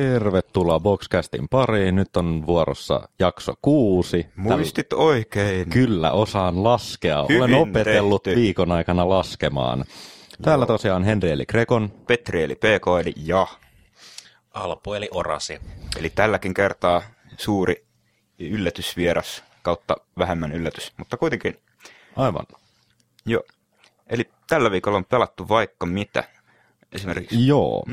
Tervetuloa BoxCastin pariin. Nyt on vuorossa jakso 6. Muistit oikein. Kyllä, osaan laskea. Hyvin olen opetellut viikon aikana laskemaan. Täällä tosiaan Henri eli Grekon, Petri eli PK eli ja Alpo eli Orasi. Eli tälläkin kertaa suuri yllätysvieras kautta vähemmän yllätys, mutta kuitenkin. Aivan. Joo. Eli tällä viikolla on pelattu vaikka mitä esimerkiksi. Joo.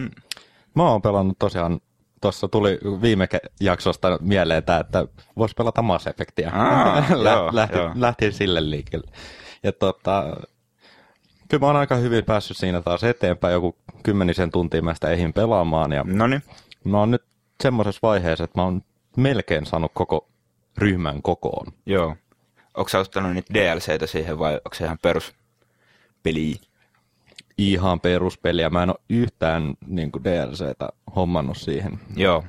Mä oon pelannut tosiaan, tuossa tuli viime jaksosta mieleen tämä, että voisi pelata Mass Effectia. Lähti sille liikkeelle. Ja kyllä mä oon aika hyvin päässyt siinä taas eteenpäin, joku 10 tuntia mä sitä ehdin pelaamaan. Ja mä oon nyt semmoisessa vaiheessa, että mä oon melkein saanut koko ryhmän kokoon. Joo. Onko sä ottanut niitä DLCtä siihen vai onko se ihan peruspeliä? Ihan peruspeliä. Mä en ole yhtään niin kuin DLCtä hommannut siihen. Joo.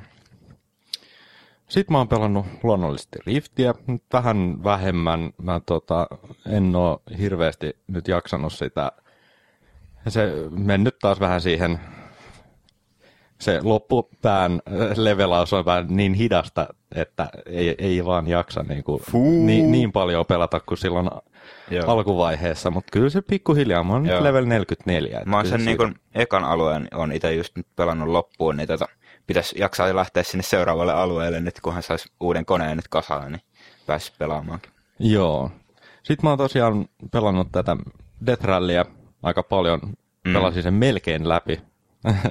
Sitten mä oon pelannut luonnollisesti Riftiä. Nyt vähän vähemmän. Mä en oo hirveästi nyt jaksanut sitä. Se mennyt taas vähän siihen. Se loppupään levelaus on vähän niin hidasta, että ei vaan jaksa niin paljon pelata kuin silloin alkuvaiheessa, mutta kyllä se pikkuhiljaa, mä oon nyt level 44. Mä oon sen niin kun ekan alueen, on itse just nyt pelannut loppuun, niin pitäisi jaksaa lähteä sinne seuraavalle alueelle nyt, kunhan saisi uuden koneen nyt kasaan, niin pääsisi pelaamaankin. Joo. Sitten mä oon tosiaan pelannut tätä Death Rallyä aika paljon, pelasin sen melkein läpi.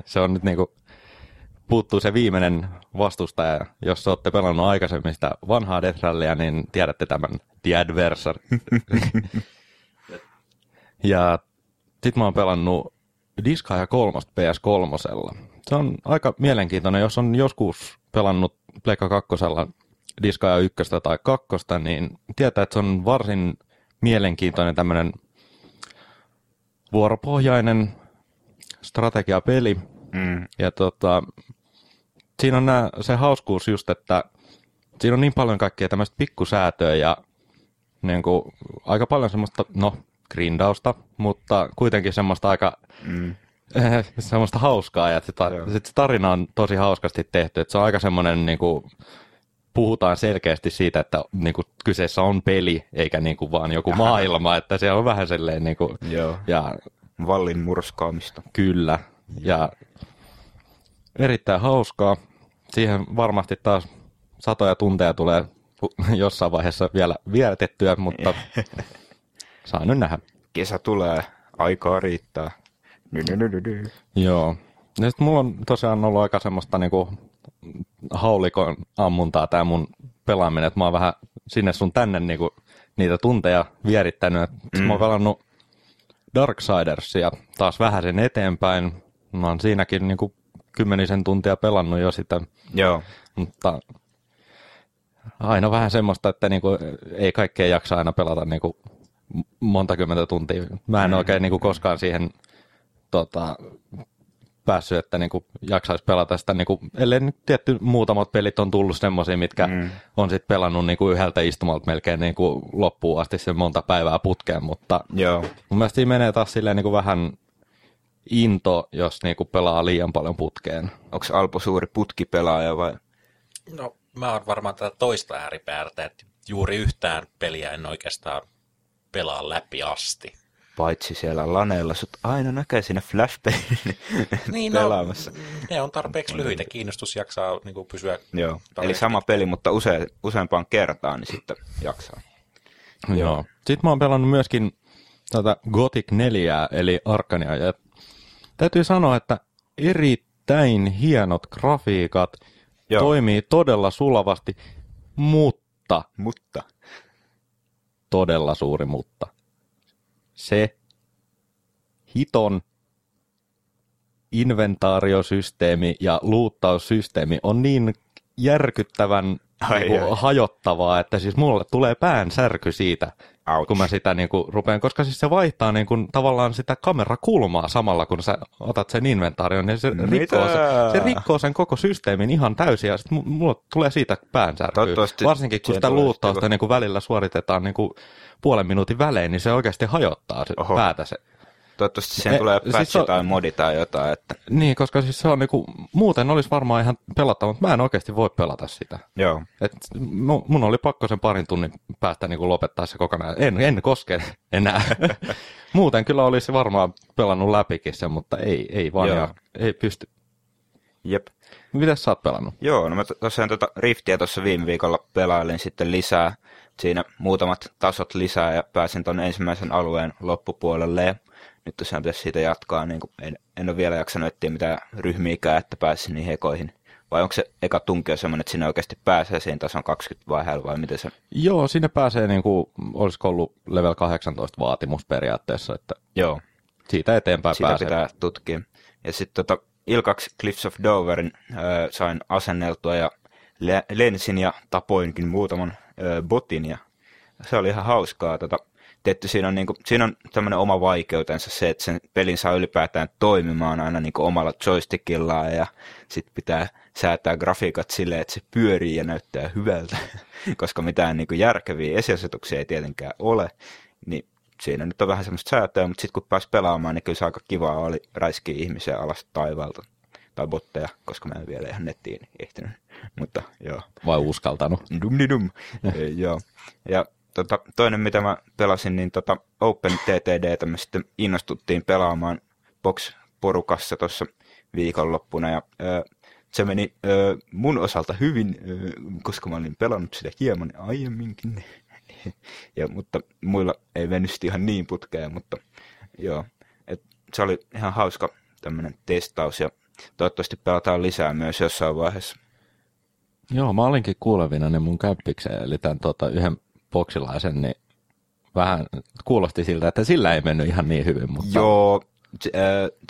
Se on nyt niinku puuttuu se viimeinen vastustaja. Jos olette pelannut aikaisemmin sitä vanhaa Death Rallyä, niin tiedätte tämän The Adversary. Ja sit mä oon pelannut Disgaea 3 PS3. Se on aika mielenkiintoinen. Jos on joskus pelannut Pleikka 2 Disgaea 1 tai 2, niin tietää, että se on varsin mielenkiintoinen tämmönen vuoropohjainen strategiapeli. Ja siinä on se hauskuus just, että siinä on niin paljon kaikkea tämmöistä pikkusäätöä ja niin kuin, aika paljon semmoista, grindausta, mutta kuitenkin semmoista aika semmoista hauskaa. Ja se tarina on tosi hauskasti tehty, että se on aika semmoinen, niin kuin, puhutaan selkeästi siitä, että niin kuin, kyseessä on peli eikä niin kuin, vaan joku maailma, että siellä on vähän silleen niin kuin, ja vallin murskaamista. Kyllä. Ja erittäin hauskaa. Siihen varmasti taas satoja tunteja tulee jossain vaiheessa vielä vietettyä, mutta saa nyt nähdä. Kesä tulee, aikaa riittää. Joo. Ja sitten mulla on tosiaan ollut aika semmoista niinku haulikon ammuntaa tää mun pelaaminen, että mä oon vähän sinne sun tänne niinku niitä tunteja vierittänyt. Mä oon pelannut Darksidersia taas vähän sen eteenpäin. Mä oon siinäkin niin kuin 10 tuntia pelannut jo sitä. Joo. Mutta aina vähän semmoista, että niin kuin ei kaikkea jaksa aina pelata niin kuin montakymmentä tuntia. Mä en oikein niin kuin koskaan siihen päässyt, että niin kuin jaksaisi pelata sitä, niin kuin, ellei nyt tietty muutamat pelit on tullut semmoisia, mitkä on sitten pelannut niin kuin yhdeltä istumalta melkein niin kuin loppuun asti sen monta päivää putkeen, mutta joo. Mun mielestä siinä menee taas silleen niin kuin vähän into, jos niin kuin pelaa liian paljon putkeen. Onko Alpo suuri putkipelaaja vai? No mä oon varmaan tätä toista ääripäätä, että juuri yhtään peliä en oikeastaan pelaa läpi asti. Paitsi siellä laneilla, sut aina näkee siinä flashbangin niin, pelaamassa. Ne on tarpeeksi lyhyitä, kiinnostus jaksaa niin kuin pysyä. Joo, eli sama peli, mutta useampaan kertaan, niin sitten jaksaa. Joo. Sitten mä oon pelannut myöskin tätä Gothic 4, eli Arkania. Ja täytyy sanoa, että erittäin hienot grafiikat, toimii todella sulavasti, mutta. Todella suuri mutta. Se hiton inventaariosysteemi ja luuttaussysteemi on niin järkyttävän hajottavaa, että siis mulle tulee päänsärky siitä, kun mä sitä niinku rupean, koska siis se vaihtaa niinku tavallaan sitä kamerakulmaa samalla, kun sä otat sen inventaarion, niin se rikkoo sen koko systeemin ihan täysin, ja sitten mulle tulee siitä päänsärkyä, varsinkin kun sitä luuttausta niinku välillä suoritetaan niinku puolen minuutin välein, niin se oikeasti hajottaa päätä se. Toivottavasti siihen tulee patch siis tai modi tai jotain. Että. Niin, koska siis se on niinku, muuten olisi varmaan ihan pelattava, mutta mä en oikeasti voi pelata sitä. Joo. Et mun oli pakko sen parin tunnin päästä niinku lopettaa se kokonaan. En koske enää. Muuten kyllä olisi varmaan pelannut läpikin sen, mutta ei vaan. Ja, ei pysty. Jep. Mitäs sä oot pelannut? Joo, no mä tosiaan Riftiä tuossa viime viikolla pelailin sitten lisää. Siinä muutamat tasot lisää ja pääsin tuonne ensimmäisen alueen loppupuolelle ja nyt tosiaan pitäisi siitä jatkaa. Niin en ole vielä jaksanut etsiä mitään ryhmiikään, että pääsin niin hekoihin. Vai onko se eka tunkio semmoinen, että siinä oikeasti pääsee siihen tason 20 vai miten se? Joo, siinä pääsee niin kuin olisiko ollut level 18 vaatimus periaatteessa, että joo. Siitä eteenpäin siitä pääsee. Siitä pitää tutkia. Ja sitten Ilkaksi Cliffs of Doverin sain asenneltua ja lensin ja tapoinkin muutaman botin ja se oli ihan hauskaa. Tietty siinä on tämmöinen oma vaikeutensa se, että sen pelin saa ylipäätään toimimaan aina niinku omalla joystickillaan ja sitten pitää säätää grafiikat silleen, että se pyörii ja näyttää hyvältä, koska mitään niinku järkeviä esiasetuksia ei tietenkään ole, niin siinä nyt on vähän semmoista säätöä, mutta sitten kun pääsi pelaamaan, niin kyllä se aika kivaa oli räiskiä ihmisiä alas taivaalta. Tai botteja, koska mä en vielä ihan nettiin ehtinyt. Mutta joo. Vai uskaltanut. Dum-di-dum. Joo. Ja toinen, mitä mä pelasin, niin Open TTDtä me sitten innostuttiin pelaamaan Box-porukassa tuossa viikonloppuna. Ja se meni mun osalta hyvin, koska mä olin pelannut sitä hieman aiemminkin. Ja, mutta muilla ei mennyt ihan niin putkeen, mutta joo, et se oli ihan hauska tämmöinen testaus ja toivottavasti pelataan lisää myös jossain vaiheessa. Joo, mä olinkin kuulevina niin mun käppikseen, eli tämän yhden boksilaisen, niin vähän kuulosti siltä, että sillä ei mennyt ihan niin hyvin. Mutta... Joo,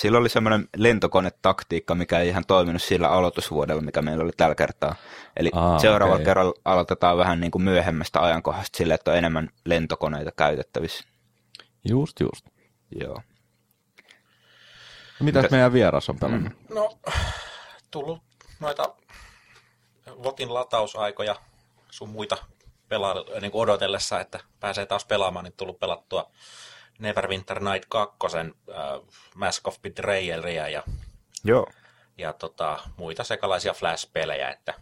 sillä oli semmoinen lentokonetaktiikka, mikä ei ihan toiminut sillä aloitusvuodella, mikä meillä oli tällä kertaa. Eli seuraavalla kerralla aloitetaan vähän niin kuin myöhemmästä ajankohdasta sillä, että on enemmän lentokoneita käytettävissä. Just. Joo. Mitäs meidän vieras on pelannut? No, tullut noita votin latausaikoja sun muita niin kuin odotellessa, että pääsee taas pelaamaan, niin tullut pelattua Neverwinter Nights 2, Mask of Betrayalia ja muita sekalaisia Flash-pelejä. Että.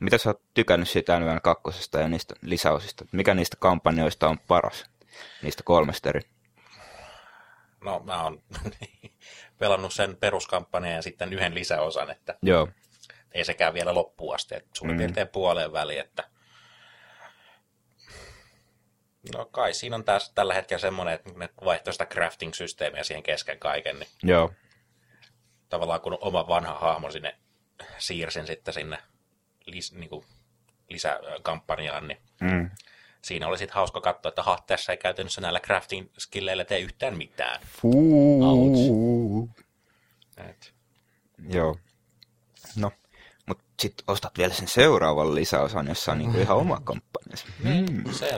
Mitä sä oot tykännyt siitä NVN 2 ja niistä lisäosista? Mikä niistä kampanjoista on paras? Niistä kolmesta eri? No mä oon pelannut sen peruskampanjan ja sitten yhden lisäosan, että joo. Ei sekään vielä loppuun asti. Suurin piirtein puoleen väliin, että no kai siinä on tällä hetkellä semmoinen, että ne vaihtoi sitä crafting-systeemiä siihen kesken kaiken. Niin joo. Tavallaan kun oma vanha hahmo sinne siirsin sitten sinne niin lisäkampanjaan, niin siinä oli sitten hauska katsoa, että tässä ei käytännössä näillä crafting-skilleillä tee yhtään mitään. Joo. No. Mutta sitten ostat vielä sen seuraavan lisäosan, jossa on niinku ihan oma kampanjansa.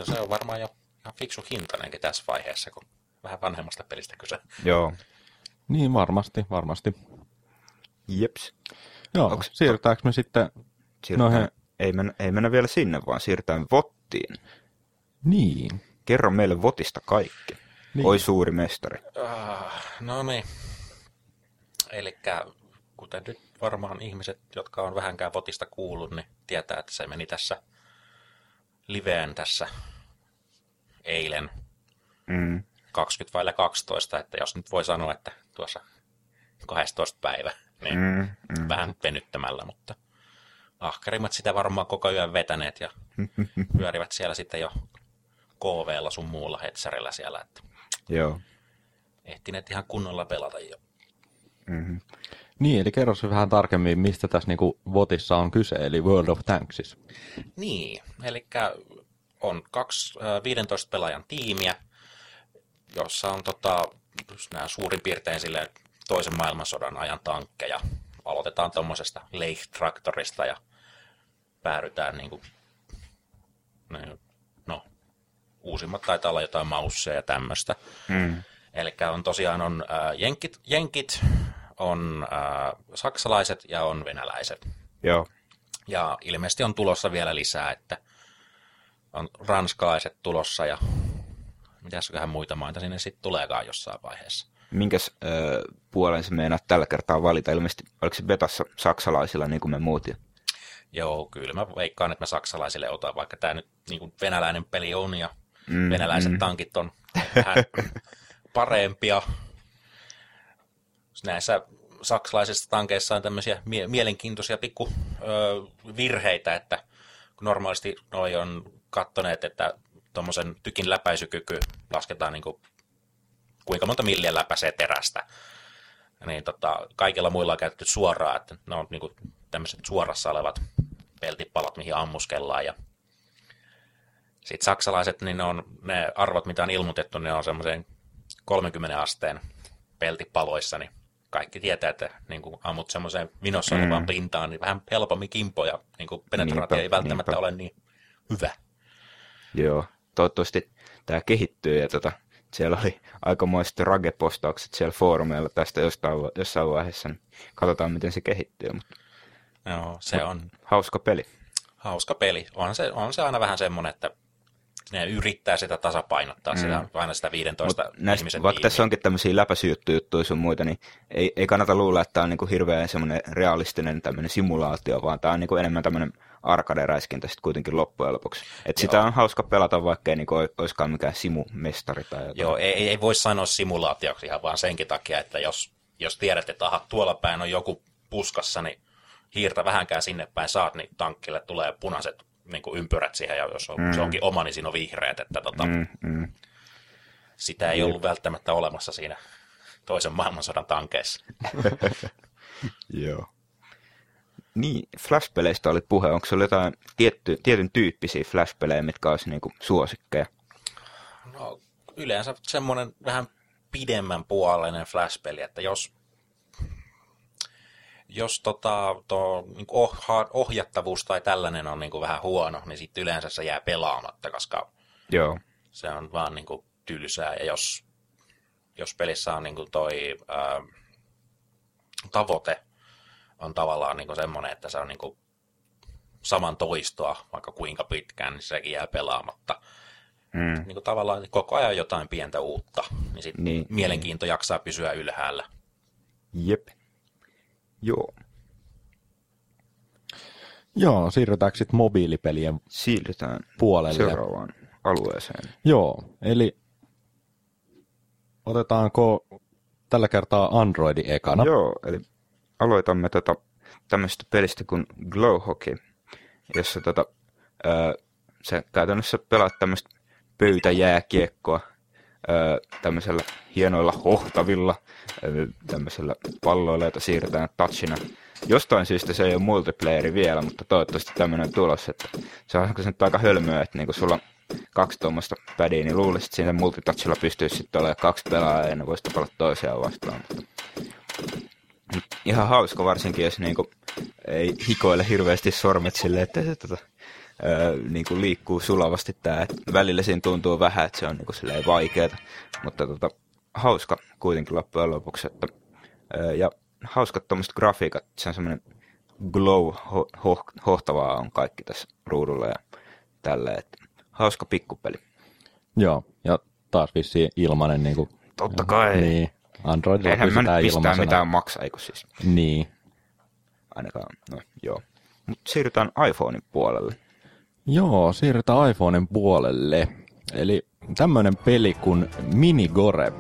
Se on varmaan jo ihan fiksu hintainenkin tässä vaiheessa, kun vähän vanhemmasta pelistä kyse. Joo. Niin, varmasti. Jeps. Joo, siirrytäänkö me sitten? Ei mennä vielä sinne, vaan siirrytään VOTtiin. Niin. Kerro meille VOTista kaikki. Niin. Oi suuri mestari. No niin. Elikkä kuten nyt varmaan ihmiset, jotka on vähänkään VOTista kuullut, niin tietää, että se meni tässä liveen tässä eilen 20:12, että jos nyt voi sanoa, että tuossa 12 päivä, niin vähän venyttämällä, mutta ahkerimmat sitä varmaan koko ajan vetäneet ja pyörivät siellä sitten jo KV:lla sun muulla hetsarilla siellä, että joo. Ehtineet ihan kunnolla pelata jo. Niin, eli kerro vähän tarkemmin, mistä tässä niinku VOTissa on kyse, eli World of Tanksissa. Niin, eli on 15 pelaajan tiimiä, jossa on nämä suurin piirtein toisen maailmansodan ajan tankkeja. Aloitetaan tuommoisesta Leichtraktorista ja päädytään uusimmat taitaa olla jotain mausseja ja tämmöistä. Eli on tosiaan on jenkit on saksalaiset ja on venäläiset. Joo. Ja ilmeisesti on tulossa vielä lisää, että on ranskalaiset tulossa ja mitäsköhän muita maita sinne sitten tuleekaan jossain vaiheessa. Minkäs puolen se meinaat tällä kertaa valita? Ilmeisesti oliko se betassa saksalaisilla niin kuin me muutin? Joo, kyllä mä veikkaan, että mä saksalaisille otan, vaikka tämä nyt niin venäläinen peli on ja venäläiset tankit on vähän parempia. Näissä saksalaisissa tankeissa on tämmöisiä mielenkiintoisia pikkuvirheitä, että normaalisti noi on kattoneet, että tuommoisen tykin läpäisykyky lasketaan niin kuin kuinka monta milliä läpäisee terästä. Niin kaikilla muilla on käytetty suoraan, että ne on niin kuin tämmöiset suorassa olevat peltipalat, mihin ammuskellaan. Ja sitten saksalaiset, niin ne arvot, mitä on ilmoitettu, ne on semmoisen 30 asteen peltipaloissa, niin kaikki tietää, että niin kun ammut semmoiseen vinossa olevaan pintaan, niin vähän helpommin kimpoja, niin kun penetraatio ei välttämättä ole niin hyvä. Joo, toivottavasti tämä kehittyy ja siellä oli aikamoiset ragepostaukset siellä foorumeilla tästä jossain vaiheessa, niin katsotaan miten se kehittyy. Mutta joo, se on hauska peli. Hauska peli. On se aina vähän semmoinen, että ne yrittää sitä tasapainottaa, aina sitä 15 mut ihmisen tiimiä. Vaikka tässä onkin tämmöisiä läpäisyyttöjuttuja sun muita, niin ei kannata luulla, että tämä on niinku hirveän semmoinen realistinen tämmöinen simulaatio, vaan tämä on niinku enemmän tämmöinen arcade-räiskintä sitten kuitenkin loppujen lopuksi. Että sitä on hauska pelata, vaikka ei niinku olisikaan mikään simumestari tai jotain. Joo, ei voi sanoa simulaatioksi ihan vaan senkin takia, että jos tiedät, että aha, tuolla päin on joku puskassa, niin hiirtä vähänkään sinne päin saat, niin tankkille tulee punaiset niin kuin ympyrät siihen, ja jos se onkin oma, niin siinä on vihreät, että sitä ei ollut välttämättä olemassa siinä toisen maailmansodan tankeissa. Joo. Niin, Flash-peleistä oli puhe. Onko se jotain tietyn tyyppisiä Flash-pelejä, mitkä olisi niin kuin suosikkeja? No, yleensä semmoinen vähän pidemmän puolinen Flash-peli, että jos niin ohjattavuus tai tällainen on niin kuin vähän huono, niin sitten yleensä se jää pelaamatta, koska joo, se on vaan niin kuin tylsää. Ja jos pelissä on niin kuin tavoite on tavallaan niin kuin semmoinen, että se on niin kuin saman toistoa vaikka kuinka pitkään, niin sekin jää pelaamatta. Niin kuin tavallaan koko ajan jotain pientä uutta, niin sitten mielenkiinto jaksaa pysyä ylhäällä. Jep. Joo, siirrytäänkö sitten mobiilipelien puolelle? Seuraavaan alueeseen. Joo, eli otetaanko tällä kertaa Androidi ekana? Joo, eli aloitamme tämmöistä pelistä kuin Glow Hockey, jossa sä käytännössä pelaat tämmöistä pöytäjääkiekkoa tämmöisellä hienoilla hohtavilla tämmöisellä palloilla, jota siirretään touchina. Jostain syystä se ei ole multiplayeri vielä, mutta toivottavasti tämmöinen tulos, että se on nyt aika hölmöä, että niin kun sulla on kaksi tuommoista pädiä, niin luulisit, että siinä multitouchilla pystyisi sitten olemaan kaksi pelaajaa ja ne voisi tapalla toisiaan vastaan. Mutta ihan hauska varsinkin, jos niin kun ei hikoile hirveästi sormet silleen, että se niin kuin liikkuu sulavasti tämä, että välillä siinä tuntuu vähän, että se on niin kuin silleen vaikeaa, mutta hauska kuitenkin loppujen lopuksi, että, ja hauskat tuommoiset grafiikat, se on semmoinen glow hohtavaa on kaikki tässä ruudulla ja tällä, että hauska pikkupeli. Joo, ja taas vissiin ilmanen niin kuin. Totta kai. Niin, Androidilla pystytään ilmaisena. Eihän mä nyt pistää mitään maksaa, eikö siis? Niin. Ainakaan, no joo. Mutta siirrytään iPhonein puolelle. Joo, siirrytään iPhonen puolelle. Eli tämmöinen peli kuin Minigore.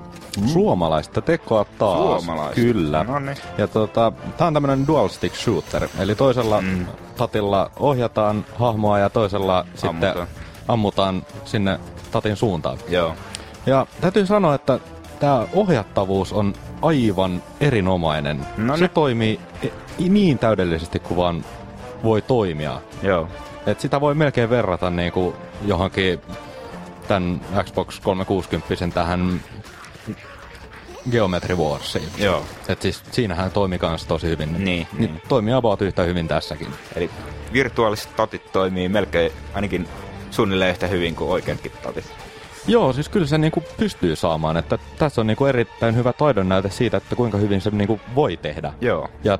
Suomalaista tekoa taas. Suomalaista. Kyllä. Noniin. Ja tää on tämmönen dual stick shooter. Eli toisella tatilla ohjataan hahmoa ja toisella sitten ammutaan sinne tatin suuntaan. Joo. Ja täytyy sanoa, että tää ohjattavuus on aivan erinomainen. Noniin. Se toimii niin täydellisesti kuin vaan voi toimia. Joo. Et sitä voi melkein verrata niinku johonkin tämän Xbox 360 tähän Geometry Warsiin. Joo. Et siis siinähän toimii kans tosi hyvin. Niin. Toimii about yhtä hyvin tässäkin. Eli virtuaaliset tatit toimii melkein ainakin suunnilleen yhtä hyvin kuin oikeatkin tatit. Joo, siis kyllä se niinku pystyy saamaan. Että tässä on niinku erittäin hyvä taidonnäyte siitä, että kuinka hyvin se niinku voi tehdä. Joo. Ja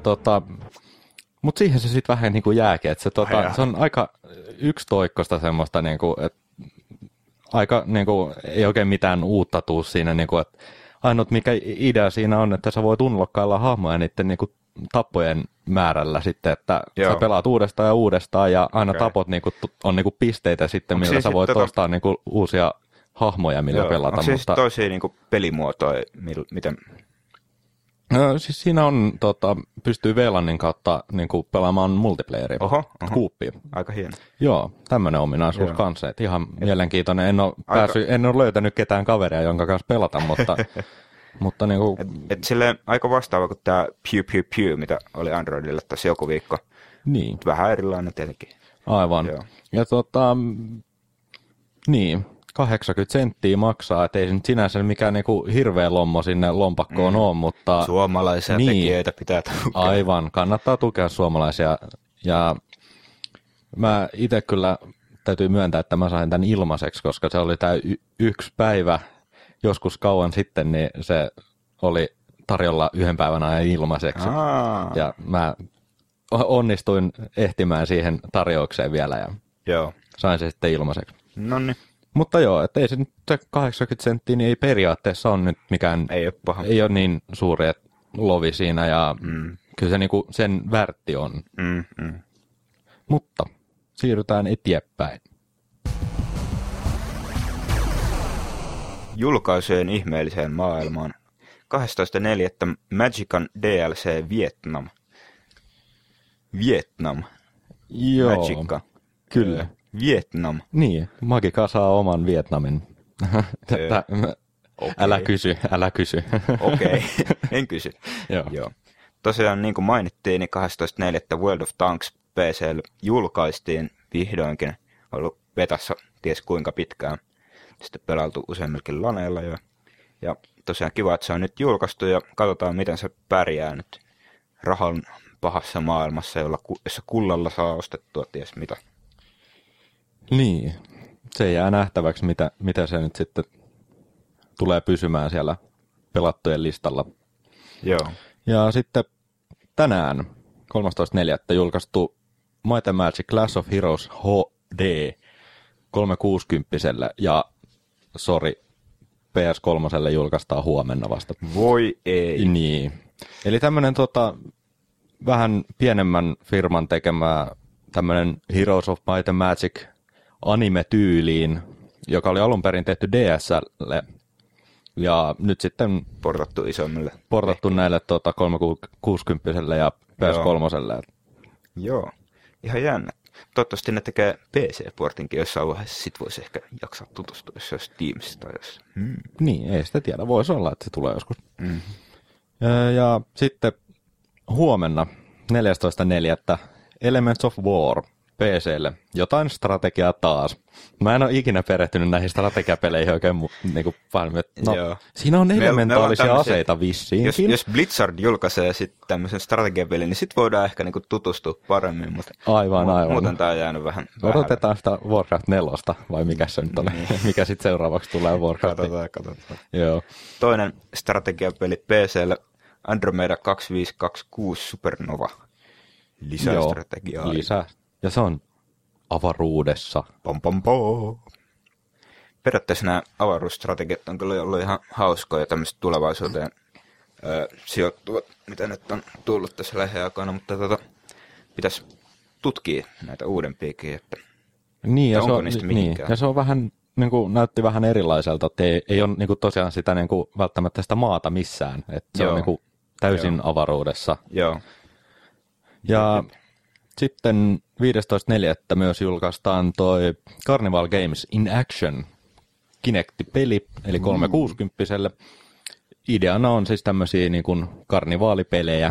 mut siihen se sitten vähän niinku jääkin, että se, se on aika yksitoikkoista semmoista, niinku, että aika niinku, ei oikein mitään uutta tuu siinä, niinku, että ainut mikä idea siinä on, että sä voit unlokkailla hahmoja niiden niinku tappojen määrällä sitten, että Joo. sä pelaat uudestaan ja aina okay. tapot niinku, on niinku pisteitä sitten, onko millä sä voit ostaa niinku uusia hahmoja, millä Joo. pelata. Onko siis toisia niinku pelimuotoja, miten... No, siis siinä on, pystyy VLANin kautta niinku pelaamaan multiplayeria, kuuppia. Aika hieno. Joo, tämmöinen ominaisuus Joo. kanssa, että ihan mielenkiintoinen. En ole löytänyt ketään kaveria, jonka kanssa pelata, mutta... mutta niinku... et silleen aika vastaava kuin tämä Pew Pew Pew, mitä oli Androidilla tässä joku viikko. Niin. Vähän erilainen tietenkin. Aivan. Joo. Ja niin... 80 € maksaa, ettei se nyt sinänsä mikään niinku hirveä lommo sinne lompakkoon ole, mutta... Suomalaisia niin, tekijöitä pitää tukea. Aivan, kannattaa tukea suomalaisia. Ja mä itse kyllä täytyy myöntää, että mä sain tämän ilmaiseksi, koska se oli tämä yksi päivä joskus kauan sitten, niin se oli tarjolla yhden päivän ajan ilmaiseksi. Aa. Ja mä onnistuin ehtimään siihen tarjoukseen vielä ja Joo. sain se sitten ilmaiseksi. Nonni. Mutta joo, että ei se nyt 80 € niin ei periaatteessa ole nyt mikään, ei ole niin suuri lovi siinä ja kyllä se niinku sen värtti on. Mutta siirrytään eteenpäin. Julkaisujen ihmeelliseen maailmaan. 12.4. Magickan DLC Vietnam. Joo, Magicka. Kyllä. Vietnam. Niin, Magicka saa oman Vietnamin. Okay. Älä kysy. Okei, en kysy. Joo. Tosiaan niin kuin mainittiin, niin 12.4. World of Tanks PC:llä julkaistiin vihdoinkin. Ollut betassa ties kuinka pitkään. Sitten pelailtu useammillakin laneilla jo. Ja tosiaan kiva, että se on nyt julkaistu ja katsotaan miten se pärjää nyt rahan pahassa maailmassa, jossa kullalla saa ostettua ties mitä. Niin, se jää nähtäväksi, mitä se nyt sitten tulee pysymään siellä pelattujen listalla. Joo. Ja sitten tänään 13.4. julkaistu Might & Magic Clash of Heroes HD 360:lle ja sori, PS3:lle julkaistaan huomenna vasta. Voi ei. Niin, eli tämmöinen vähän pienemmän firman tekemä tämmöinen Heroes of Might & Magic anime-tyyliin, joka oli alun perin tehty DS:lle ja nyt sitten portattu isommille. Portattu näille 360:lle ja PS3:lle. Joo, ihan jännä. Toivottavasti ne tekee PC-portinkin jossain vaiheessa, sit voisi ehkä jaksaa tutustua, jos se olisi Teamsista. Jos... Niin, ei sitä tiedä. Voisi olla, että se tulee joskus. Ja sitten huomenna 14.4. Elements of War. PC:lle. Jotain strategiaa taas. Mä en ole ikinä perehtynyt näihin strategiapeleihin oikein niinku paljon. No, siinä on elementaalisia aseita vissiin. Jos Blizzard julkaisee sitten tämmöisen strategiapelin, niin sitten voidaan ehkä niinku tutustua paremmin. Mutta aivan. Muuten tämä on jäänyt vähän. Odotetaan sitä Warcraft 4 vai mikä se nyt on, mikä sitten seuraavaksi tulee Warcraftiin. Katsotaan. Joo. Toinen strategiapeli PC:lle Andromeda 2526 Supernova. Lisää strategiaa. Ja se on avaruudessa. Periaatteessa nämä avaruusstrategiat on kyllä ollut ihan hauskoja tämmöiset tulevaisuuteen sijoittuvat, mitä nyt on tullut tässä lähiaikana, mutta pitäisi tutkia näitä uudempiakin, että niin, ja onko niistä mihinkään. Niin, ja se on vähän, niin kuin, näytti vähän erilaiselta, että ei ole niin kuin tosiaan sitä niin kuin, välttämättä sitä maata missään, että se on niin kuin, täysin avaruudessa. Joo. Ja... Sitten 15.4. myös julkaistaan toi Carnival Games in Action Kinect-peli, eli 360-selle. Ideana on siis tämmöisiä niin kuin karnivaalipelejä,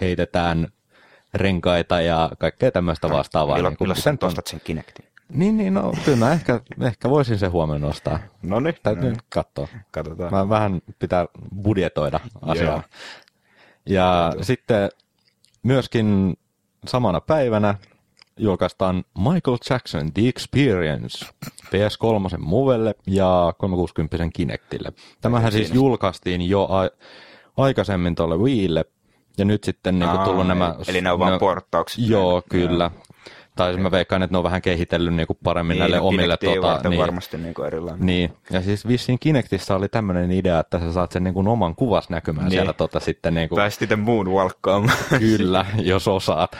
heitetään renkaita ja kaikkea tämmöistä vastaavaa. Kyllä sä ostat sen Kinectin. Niin, no kyllä mä ehkä voisin sen huomenna ostaa. No niin. Täytyy katsoa. Katsotaan. Mä vähän pitää budjetoida asiaa. Ja sitten myöskin... Samana päivänä julkaistaan Michael Jackson The Experience PS3 Movelle ja 360 Kinectille. Tämähän siis julkaistiin jo aikaisemmin tuolle Wiille ja nyt sitten niinku tullut nämä... Eli ne on vaan porttaukset. Joo, kyllä. Tai mä veikkaan, että ne on vähän kehitellyt niinku paremmin niin, näille omille. Niin, varmasti niinku erilainen. Niin. Ja siis vissiin Kinectissä oli tämmöinen idea, että sä saat sen niinku oman kuvas näkymään niin. Siellä sitten. Niinku... Pääsit itse moonwalkkaamaan. Kyllä, jos osaat.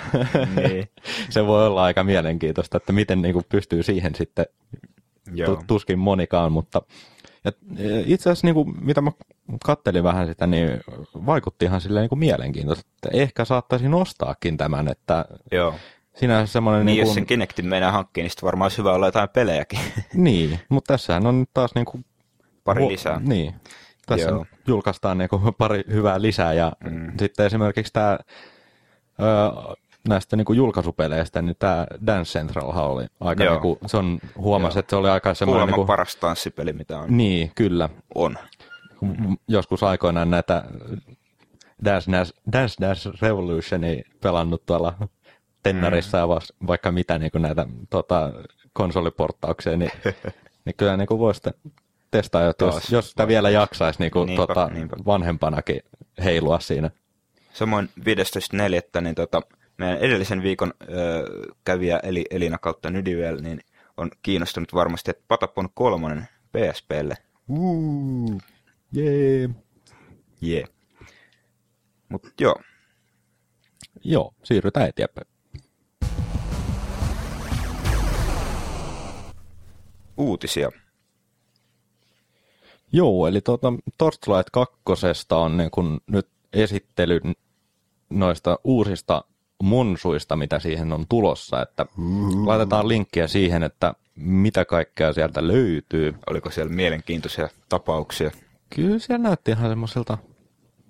Niin. Se voi olla aika mielenkiintoista, että miten niinku pystyy siihen sitten. Joo. Tuskin monikaan, mutta... Ja itse asiassa, niin kuin, mitä mä kattelin vähän sitä, niin vaikutti ihan silleen niin mielenkiintoista, että ehkä saattaisin ostaakin tämän, että joo. Sinänsä semmoinen... Niin, niin jos sen Kinectin meinaa hankkia, niin sitten varmaan olisi hyvä olla jotain pelejäkin. Niin, mutta tässähän on nyt taas... Niin kuin, pari lisää. Niin, tässä joo. Julkaistaan niin kuin, pari hyvää lisää ja sitten esimerkiksi tämä... näistä niin kuin julkaisupeleistä, niin tämä Dance Centralhan oli aika, niin kuin, se on huomasi, joo. Että se oli aika semmoinen... Kuulemma niin kuin, paras tanssipeli, mitä on. Niin, kyllä. On. Joskus aikoinaan näitä Dance Revolutionia pelannut tuolla tennarissa ja vaikka mitä niin kuin näitä konsoliporttauksia, niin, niin kyllä niin kuin voi sitten testaa, jos sitä vielä jaksaisi niin kuin, niinpä, niinpä. Vanhempanakin heilua siinä. Samoin 15.4. niin meidän edellisen viikon kävijä eli Elina kautta Nydivel, niin on kiinnostunut varmasti, että Patapon 3 PSPlle. Jee. Mut joo. Joo, siirrytään eteenpäin. Uutisia. Joo, eli Torchlight 2:sta on niin kun nyt esittely noista uusista monsuista, mitä siihen on tulossa, että laitetaan linkkiä siihen, että mitä kaikkea sieltä löytyy. Oliko siellä mielenkiintoisia tapauksia? Kyllä siellä näytti ihan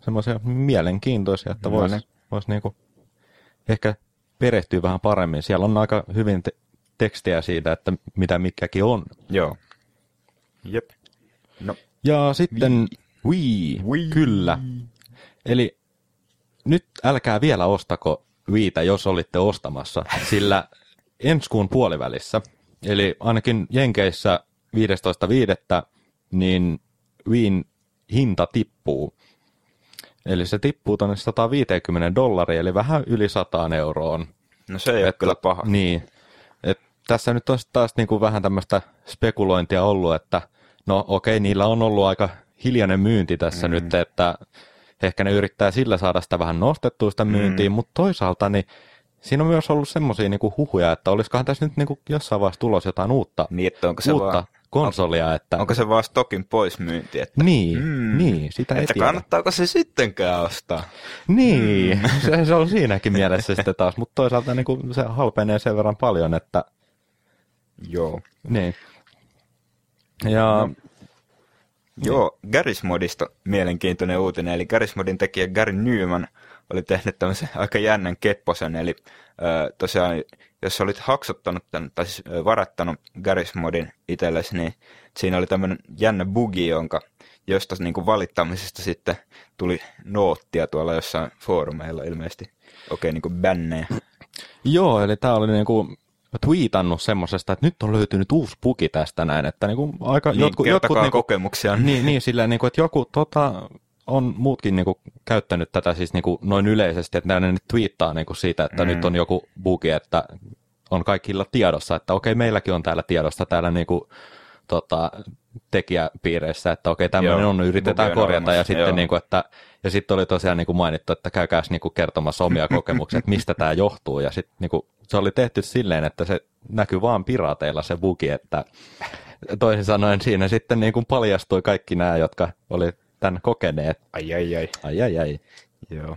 semmoisia mielenkiintoisia, että vois niinku ehkä perehtyä vähän paremmin. Siellä on aika hyvin tekstiä siitä, että mitä mikäkin on. Joo. Jep. No. Ja sitten, kyllä. Eli nyt älkää vielä ostako Viitä, jos olitte ostamassa, sillä ensi kuun puolivälissä, eli ainakin Jenkeissä 15.5. niin Viin hinta tippuu. Eli se tippuu tuonne $150, eli vähän yli 100 €. No se ei ole kyllä paha. Niin. Et tässä nyt on taas niinku vähän tämmöistä spekulointia ollut, että no okei, niillä on ollut aika hiljainen myynti tässä nyt, että ehkä ne yrittää sillä saada sitä vähän nostettua sitä myyntiin, mutta toisaalta niin siinä on myös ollut semmoisia niinku huhuja, että olisikohan tässä nyt niinku jossain vaiheessa tulossa jotain uutta, niin, uutta konsolia. Että... Onko se vaan stokin pois myynti? Että... Niin, sitä ei tiedä. Kannattaako se sittenkään ostaa? Niin, se on siinäkin mielessä sitten taas, mutta toisaalta niinku se halpenee sen verran paljon, että... Joo. Niin. Ja... No. Joo, Garry's Modista mielenkiintoinen uutinen, eli Garry's Modin tekijä Garry Newman oli tehnyt tämmöisen aika jännän kepposen, eli tosiaan, jos olit haksottanut tämän, tai siis varattanut Garry's Modin itsellesi, niin siinä oli tämmöinen jännä bugi, josta niin kuin valittamisesta sitten tuli noottia tuolla jossain foorumeilla ilmeisesti, okei, niin kuin bännejä. Joo, eli tämä oli niin kuin... twiitannut semmosesta, että nyt on löytynyt uusi bugi tästä näin, että niinku aika niin, jotkut niinku, kokemuksia. Niin sillä niinku, että joku on muutkin niinku käyttänyt tätä siis niinku noin yleisesti, että ne twiittaa niinku siitä, että nyt on joku bugi, että on kaikilla tiedossa, että okei, meilläkin on täällä tiedossa täällä niinku tekijäpiireissä, että okei, tämmöinen on, yritetään korjata, ja sitten niinku, että ja sitten oli tosiaan niinku mainittu, että käykääs niinku kertomassa omia kokemuksia, että mistä tämä johtuu, ja sitten niinku se oli tehty silleen, että se näkyy vaan piraateilla se bugi, että toisin sanoen siinä sitten niin kuin paljastui kaikki nämä, jotka oli tämän kokeneet. Ai. Joo.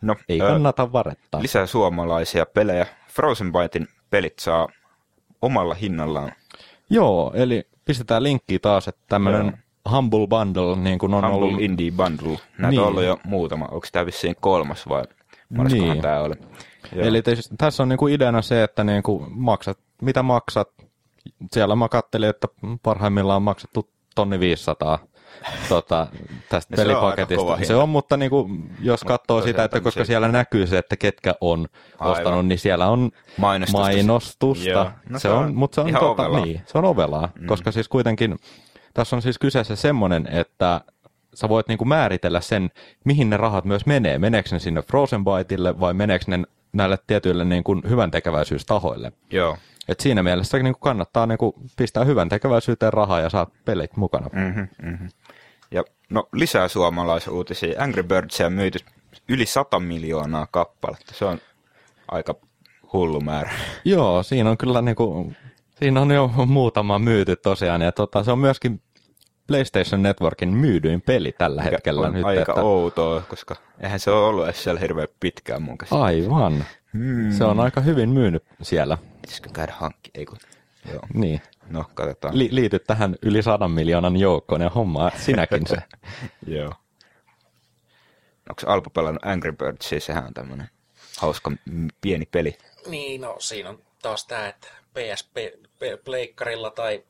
No, ei kannata varettaa. Lisää suomalaisia pelejä. Frozen Byten pelit saa omalla hinnallaan. Joo, eli pistetään linkkiä taas, että tämmöinen Humble Bundle niin kuin on ollut. Humble Indie Bundle. Näitä on ollut jo muutama. Onko tämä vissiin kolmas vai marskohan tämä oli? Joo. Eli tässä on niinku ideana se, että niinku maksat, mitä maksat. Siellä mä katselin, että parhaimmillaan on maksettu 1,500 tästä pelipaketista. Se on, mutta niinku, jos katsoo sitä, että koska siellä näkyy se, että ketkä on ostanut, niin siellä on mainostusta. No se on ihan ovelaa. Niin, se on ovelaa, koska siis kuitenkin tässä on siis kyseessä semmoinen, että sä voit niinku määritellä sen, mihin ne rahat myös menee. Meneekö ne sinne Frozen Bytelle vai meneekö ne näille tietyille niin kuin hyväntekeväisyystahoille. Joo. Et siinä mielessä niin kuin kannattaa niin kuin pistää hyväntekeväisyyteen rahaa ja saat pelit mukana. Mm-hmm, mm-hmm. Ja no, lisää suomalaisuutisia. Angry Birdsia on myyty yli 100 miljoonaa kappaletta. Se on aika hullu määrä. Joo, siinä on kyllä niin kuin, siinä on jo muutama myyty tosiaan. Ja se on myöskin PlayStation Networkin myydyin peli tällä hetkellä. On nyt, aika outoa, koska eihän se ole ollut siellä hirveän pitkään mun käsittää. Aivan. Se on aika hyvin myynyt siellä. Pitäisikö käydä hankkimaan? Ei kun. Joo. Niin. No, katsotaan. Liity tähän yli 100 miljoonan joukkoon ja hommaa sinäkin se. Joo. Onko Alpo pelannut Angry Birdsia? Sehän on tämmöinen hauska pieni peli. Niin, no siinä on taas tämä, että PSP-pleikkarilla tai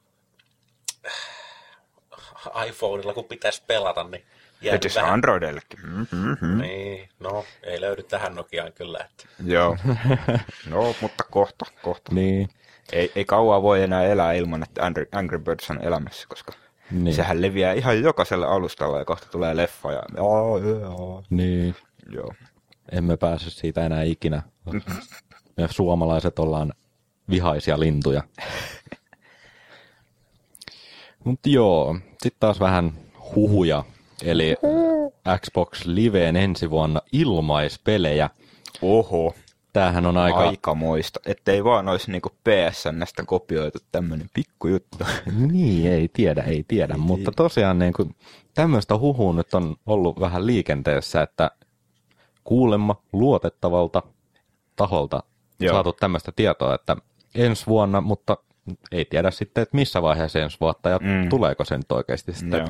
iPhoneilla, kun pitäisi pelata, niin jäänyt vähän. Nyt Androidellekin. Mm-hmm. Niin, no, ei löydy tähän Nokiaan kyllä. Että. Joo, no, mutta kohta. Niin. Ei kauaa voi enää elää ilman, että Angry Birds on elämässä, koska niin. Sehän leviää ihan jokaisella alustalla ja kohta tulee leffa. Ja niin. Joo. Emme pääse siitä enää ikinä. Me suomalaiset ollaan vihaisia lintuja. Mutta joo, sitten taas vähän huhuja, eli Xbox Liveen ensi vuonna ilmaispelejä. Oho. Tämähän on aikamoista, ettei vaan olisi niinku PSN:stä kopioitu tämmöinen pikkujuttu. Niin, ei tiedä. Mutta tosiaan niinku tämmöistä huhua nyt on ollut vähän liikenteessä, että kuulemma luotettavalta taholta saatu tämmöistä tietoa, että ensi vuonna, mutta ei tiedä sitten, että missä vaiheessa ensi vuotta ja tuleeko se nyt oikeasti sitten. Joo.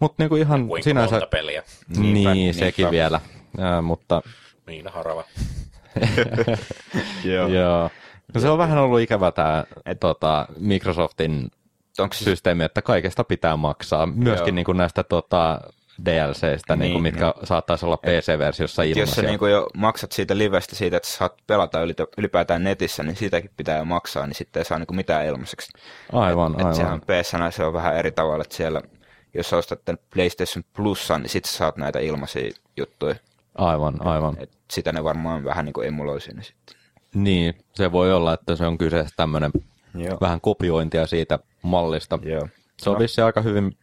Mut niinku ihan kuinka sinänsä monta peliä. Niin, sekin vielä. Mutta Miina Harava. Joo. No, se on vähän ollut ikävä tämä Microsoftin systeemi, että kaikesta pitää maksaa. Myöskin niinku näistä DLCistä, niin, mitkä saattaisi olla PC-versiossa ilmaisia. Jos sä niinku jo maksat siitä livestä siitä, että saat pelata ylipäätään netissä, niin siitäkin pitää maksaa, niin sitten ei saa niinku mitään ilmaiseksi. Aivan. Sehän PSN se on vähän eri tavalla, että siellä, jos ostat tämän PlayStation Plusan, niin sitten saat näitä ilmaisia juttuja. Aivan. Et sitä ne varmaan vähän niin kuin emuloi sinne sitten. Niin, se voi olla, että se on kyseessä tämmöinen vähän kopiointia siitä mallista. Joo. Se on vissiin aika hyvin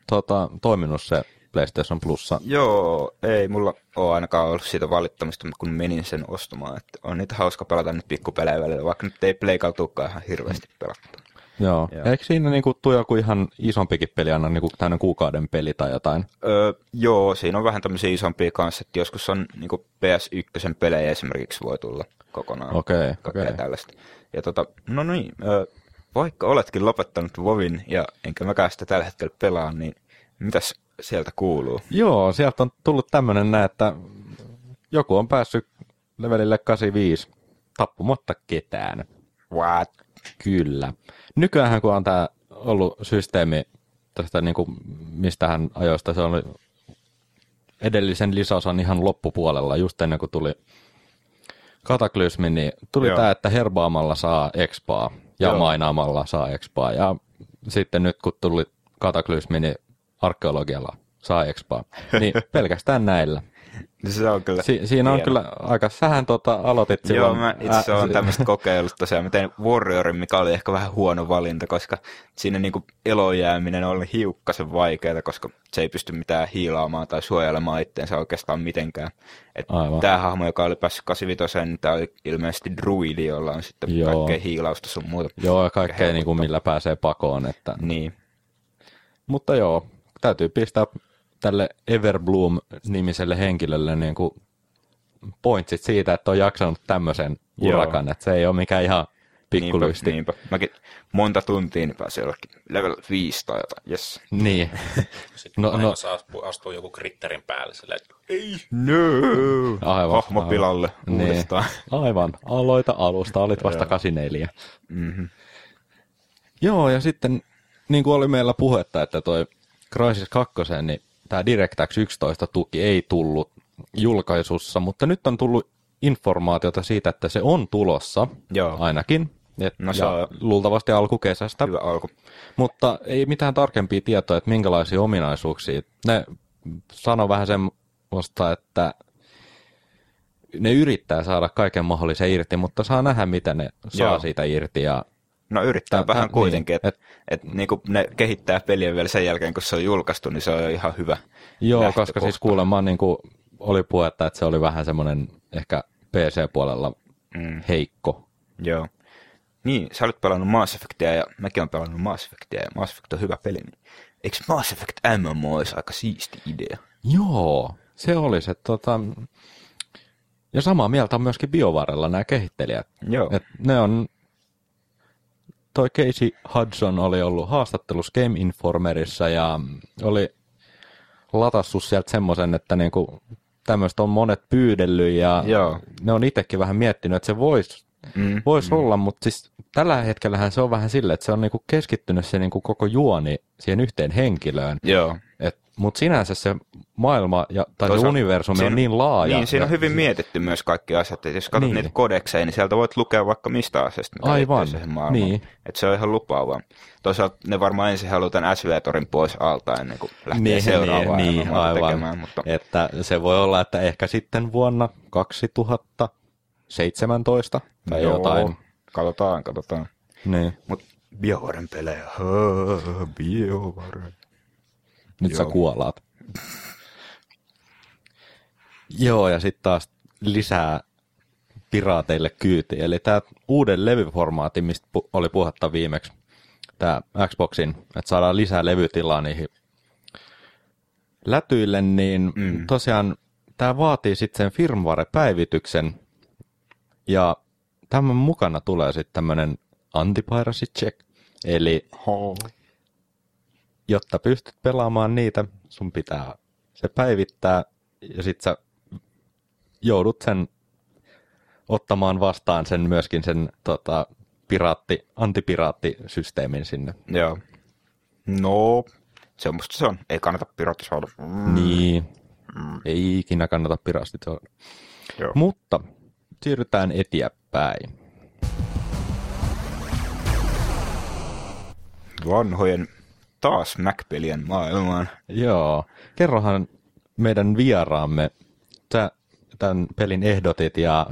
toiminut se PlayStation Plussa. Joo, ei mulla ole ainakaan ollut siitä valittamista, kun menin sen ostamaan. Että on niitä hauska pelata nyt pikkupelejä välillä, vaikka nyt ei pleikautukaan ihan hirveästi pelattua. Joo. Eikö siinä niinku tule joku ihan isompikin peli aina, niinku tämmöinen kuukauden peli tai jotain? Joo, siinä on vähän tämmöisiä isompia kanssa, että joskus on niinku PS1 pelejä esimerkiksi voi tulla kokonaan. Okei. Tällaista. Ja no niin, vaikka oletkin lopettanut Vovin ja enkä mäkään sitä tällä hetkellä pelaa, niin mitäs sieltä kuuluu? Joo, sieltä on tullut tämmöinen näin, että joku on päässyt levelille 85 tappumatta ketään. What? Kyllä. Nykyäänhän kun on tämä ollut systeemi, tästä niin kuin mistähän ajoista se oli edellisen lisäosan ihan loppupuolella, just ennen kuin tuli kataklysmi, niin tuli tämä, että herbaamalla saa expaa ja mainaamalla saa expaa. Ja sitten nyt kun tuli kataklysmi, niin arkeologialla saa expaa. Niin pelkästään näillä. Se on kyllä siinä on kyllä aika, sähän aloitit silloin. Joo, mä itse olen tämmöistä kokeillut tosiaan. Mä tein Warriorin, mikä oli ehkä vähän huono valinta, koska siinä niinku elojääminen oli hiukkasen vaikeaa, koska se ei pysty mitään hiilaamaan tai suojelemaan itseensä oikeastaan mitenkään. Tämä hahmo, joka oli päässyt 85, niin tämä oli ilmeisesti druidi, jolla on sitten kaikkea hiilausta sun muuta. Joo, ja kaikkea niinku, millä pääsee pakoon. Että. Niin. Mutta joo, täytyy pistää tälle Everbloom-nimiselle henkilölle niin kuin pointsit siitä, että on jaksanut tämmöisen urakan, että se ei ole mikään ihan pikkuluisti. Niinpä. Mäkin monta tuntia niin pääsin jollekin level 5 tai jotain, jes. Niin. Sitten no. Astuu joku kritterin päälle silleen, että ei, nööö, hahmo pilalle uudestaan. Niin. Aivan, aloita alusta, olit vasta 84. Mm-hmm. Joo, ja sitten niin kuin oli meillä puhetta, että toi Crysis 2, niin tämä DirectX 11 tuki ei tullut julkaisussa, mutta nyt on tullut informaatiota siitä, että se on tulossa ainakin, ja luultavasti alkukesästä. Hyvä alku. Mutta ei mitään tarkempia tietoa, että minkälaisia ominaisuuksia. Ne sanoi vähän semmoista, että ne yrittää saada kaiken mahdollisen irti, mutta saa nähdä, mitä ne saa siitä irti. Ja no yrittää vähän kuitenkin, niin, että niin kuin ne kehittää peliä vielä sen jälkeen, kun se on julkaistu, niin se on ihan hyvä. Joo, koska siis kuulemma niin kuin oli puhetta, että se oli vähän semmoinen ehkä PC-puolella heikko. Joo. Niin, sä olet pelannut Mass Effectia ja mäkin olen pelannut Mass Effectia ja Mass Effect on hyvä peli. Niin eikö Mass Effect MMO olisi aika siisti idea? Joo, se olisi. Ja samaa mieltä on myöskin BioWarella nämä kehittelijät. Joo. Et ne on... Toi Casey Hudson oli ollut haastattelussa Game Informerissa ja oli latassut sieltä semmoisen, että niinku tämmöistä on monet pyydellyt ja ne on itsekin vähän miettinyt, että se voisi olla, mutta siis tällä hetkellähän se on vähän silleen, että se on niinku keskittynyt se niinku koko juoni siihen yhteen henkilöön. Joo. Mutta sinänsä se maailma tai universumi on niin laaja. Niin, siinä on hyvin mietitty myös kaikki asiat. Et jos katsot niitä kodekseja, niin sieltä voit lukea vaikka mistä asiasta, mitä liittyy siihen maailmaan. Niin. Että se on ihan lupaavaa. Toisaalta ne varmaan ensin haluaa tämän SV-torin pois alta ennen kuin lähtee seuraavaan. Niin, aivan. Tekemään, mutta... Että se voi olla, että ehkä sitten vuonna 2017 tai jotain. Katsotaan. Niin. Mutta BioWaren pelejä. BioWaren. Nyt sä kuolaat. Joo, ja sitten taas lisää piraateille kyytiä. Eli tämä uuden levyformaatti, mistä oli puhetta viimeksi, tämä Xboxin, että saadaan lisää levytilaa niihin lätyille, niin tosiaan tämä vaatii sitten sen firmware-päivityksen, ja tämän mukana tulee sitten tämmöinen anti-piracy check, eli... Jotta pystyt pelaamaan niitä, sun pitää se päivittää ja sit sä joudut sen ottamaan vastaan sen myöskin sen antipiraattisysteemin sinne. Joo. No, semmoista se on. Ei kannata piratisoida. Niin, ei ikinä kannata piratisoida. Mutta siirrytään eteenpäin. Vanhojen... Taas Mac-pelien maailmaan. Joo. Kerrohan meidän vieraamme. Sä tämän pelin ehdotit ja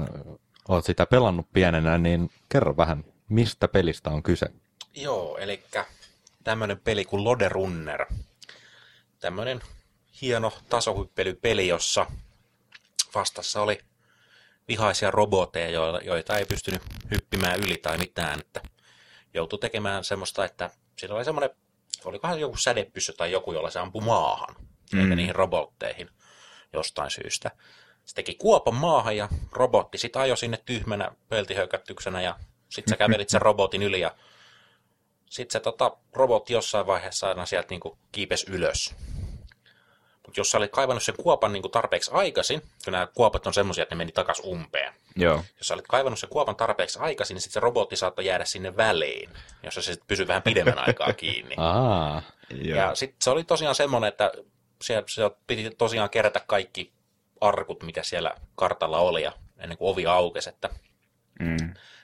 oot sitä pelannut pienenä, niin kerro vähän, mistä pelistä on kyse. Joo, eli tämmöinen peli kuin Lode Runner. Tämmöinen hieno tasohyppelypeli, jossa vastassa oli vihaisia roboteja, joita ei pystynyt hyppimään yli tai mitään. Että joutui tekemään semmoista, että siinä oli semmoinen olikohan joku sädepyssy tai joku, jolla se ampui maahan, eikä niihin robotteihin jostain syystä. Se teki kuopan maahan ja robotti sit ajoi sinne tyhmänä peltihöykätyksenä ja sit sä kävelit sen robotin yli ja sit se robotti jossain vaiheessa aina sieltä niinku kiipesi ylös. Mut jos sä olit kaivannut sen kuopan niinku tarpeeksi aikaisin, kun nämä kuopat on semmosia, että ne meni takas umpeen. Joo. Jos sä olit kaivannut sen kuopan tarpeeksi aikaisin, niin sit se robotti saattoi jäädä sinne väliin, jossa se sit pysyi vähän pidemmän aikaa kiinni. Ja sit se oli tosiaan semmonen, että siellä piti tosiaan kerätä kaikki arkut, mikä siellä kartalla oli, ja ennen kuin ovi aukesi. Että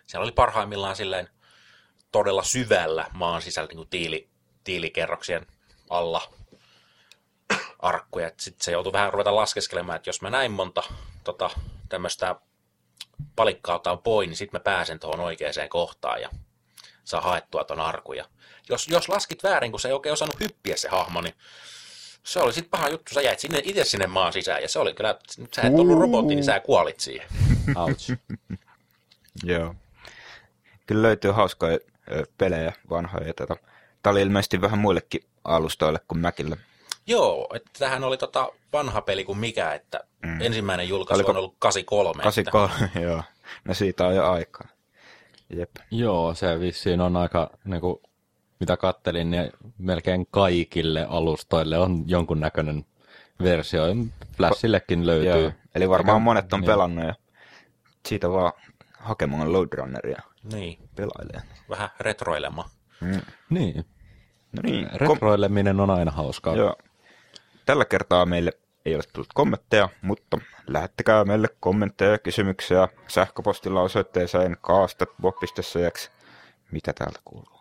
siellä oli parhaimmillaan silleen todella syvällä maan sisällä niin kuin tiilikerroksien alla arkkuja. Sitten se joutui vähän ruveta laskeskelemaan, että jos mä näin monta tämmöistä palikkaa otan pois, niin sitten mä pääsen tuohon oikeaan kohtaan ja saa haettua ton arkun. Jos laskit väärin, kun se ei oikein osannut hyppiä se hahmo, niin se oli sitten paha juttu. Sä jäit itse sinne maan sisään ja se oli kyllä, sä et ollut robotti, niin sä kuolit siihen. Ouch. Joo. Kyllä löytyy hauskoja pelejä, vanhoja. Tämä oli ilmeisesti vähän muillekin alustoille kuin Macille. Joo, että tämähän oli vanha peli kuin mikä, että ensimmäinen julkaisu on ollut 83. 83, joo. No siitä on jo aikaa. Jep. Joo, se vissiin on aika, niin kuin, mitä kattelin, niin melkein kaikille alustoille on jonkunnäköinen versio. Flashillekin löytyy. Joo. Eli varmaan monet on pelannut ja siitä vaan hakemaan Lode Runneria. Niin. Pelailee. Vähän retroilemaan. Niin. No niin, retroileminen on aina hauskaa. Joo. Tällä kertaa meille ei ole tullut kommentteja, mutta lähettäkää meille kommentteja ja kysymyksiä sähköpostilla osoitteeseen kaastat.bo.cx. Mitä täältä kuuluu?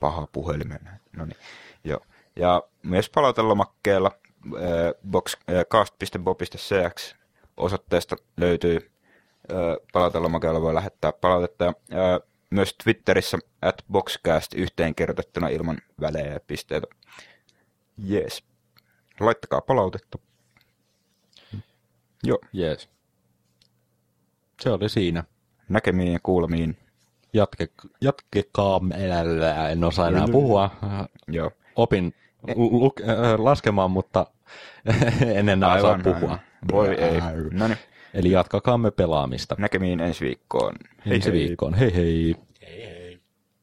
Paha puhelimen. No niin, joo. Ja myös palautelomakkeella kaast.bo.cx osoitteesta löytyy Palautella makealla voi lähettää palautetta. Myös Twitterissä @BoxCast yhteenkirjoitettuna ilman välejä ja pisteitä. Jees. Laittakaa palautetta. Joo. Jees. Se oli siinä. Näkemiin ja kuulemiin. Jatkekaa. En osaa enää puhua. Joo. Opin laskemaan, mutta en enää osaa puhua. Voi ei. Noniin. Eli jatkakaamme pelaamista. Näkemiin ensi viikkoon. Hei hei.